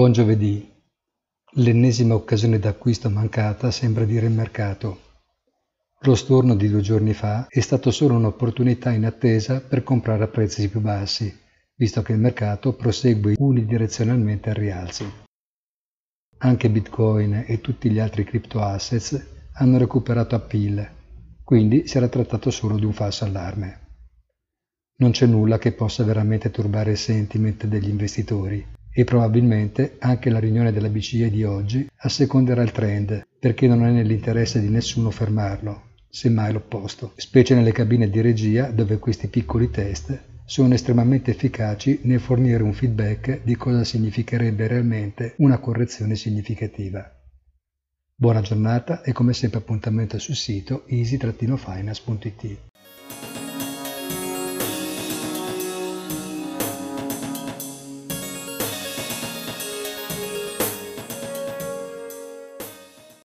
Buon giovedì. L'ennesima occasione d'acquisto mancata sembra dire il mercato. Lo storno di 2 giorni fa è stato solo un'opportunità inattesa per comprare a prezzi più bassi, visto che il mercato prosegue unidirezionalmente al rialzo. Anche Bitcoin e tutti gli altri crypto assets hanno recuperato appeal, quindi si era trattato solo di un falso allarme. Non c'è nulla che possa veramente turbare il sentiment degli investitori. E probabilmente anche la riunione della BCE di oggi asseconderà il trend, perché non è nell'interesse di nessuno fermarlo, semmai l'opposto, specie nelle cabine di regia dove questi piccoli test sono estremamente efficaci nel fornire un feedback di cosa significherebbe realmente una correzione significativa. Buona giornata e come sempre appuntamento sul sito easy-fines.it.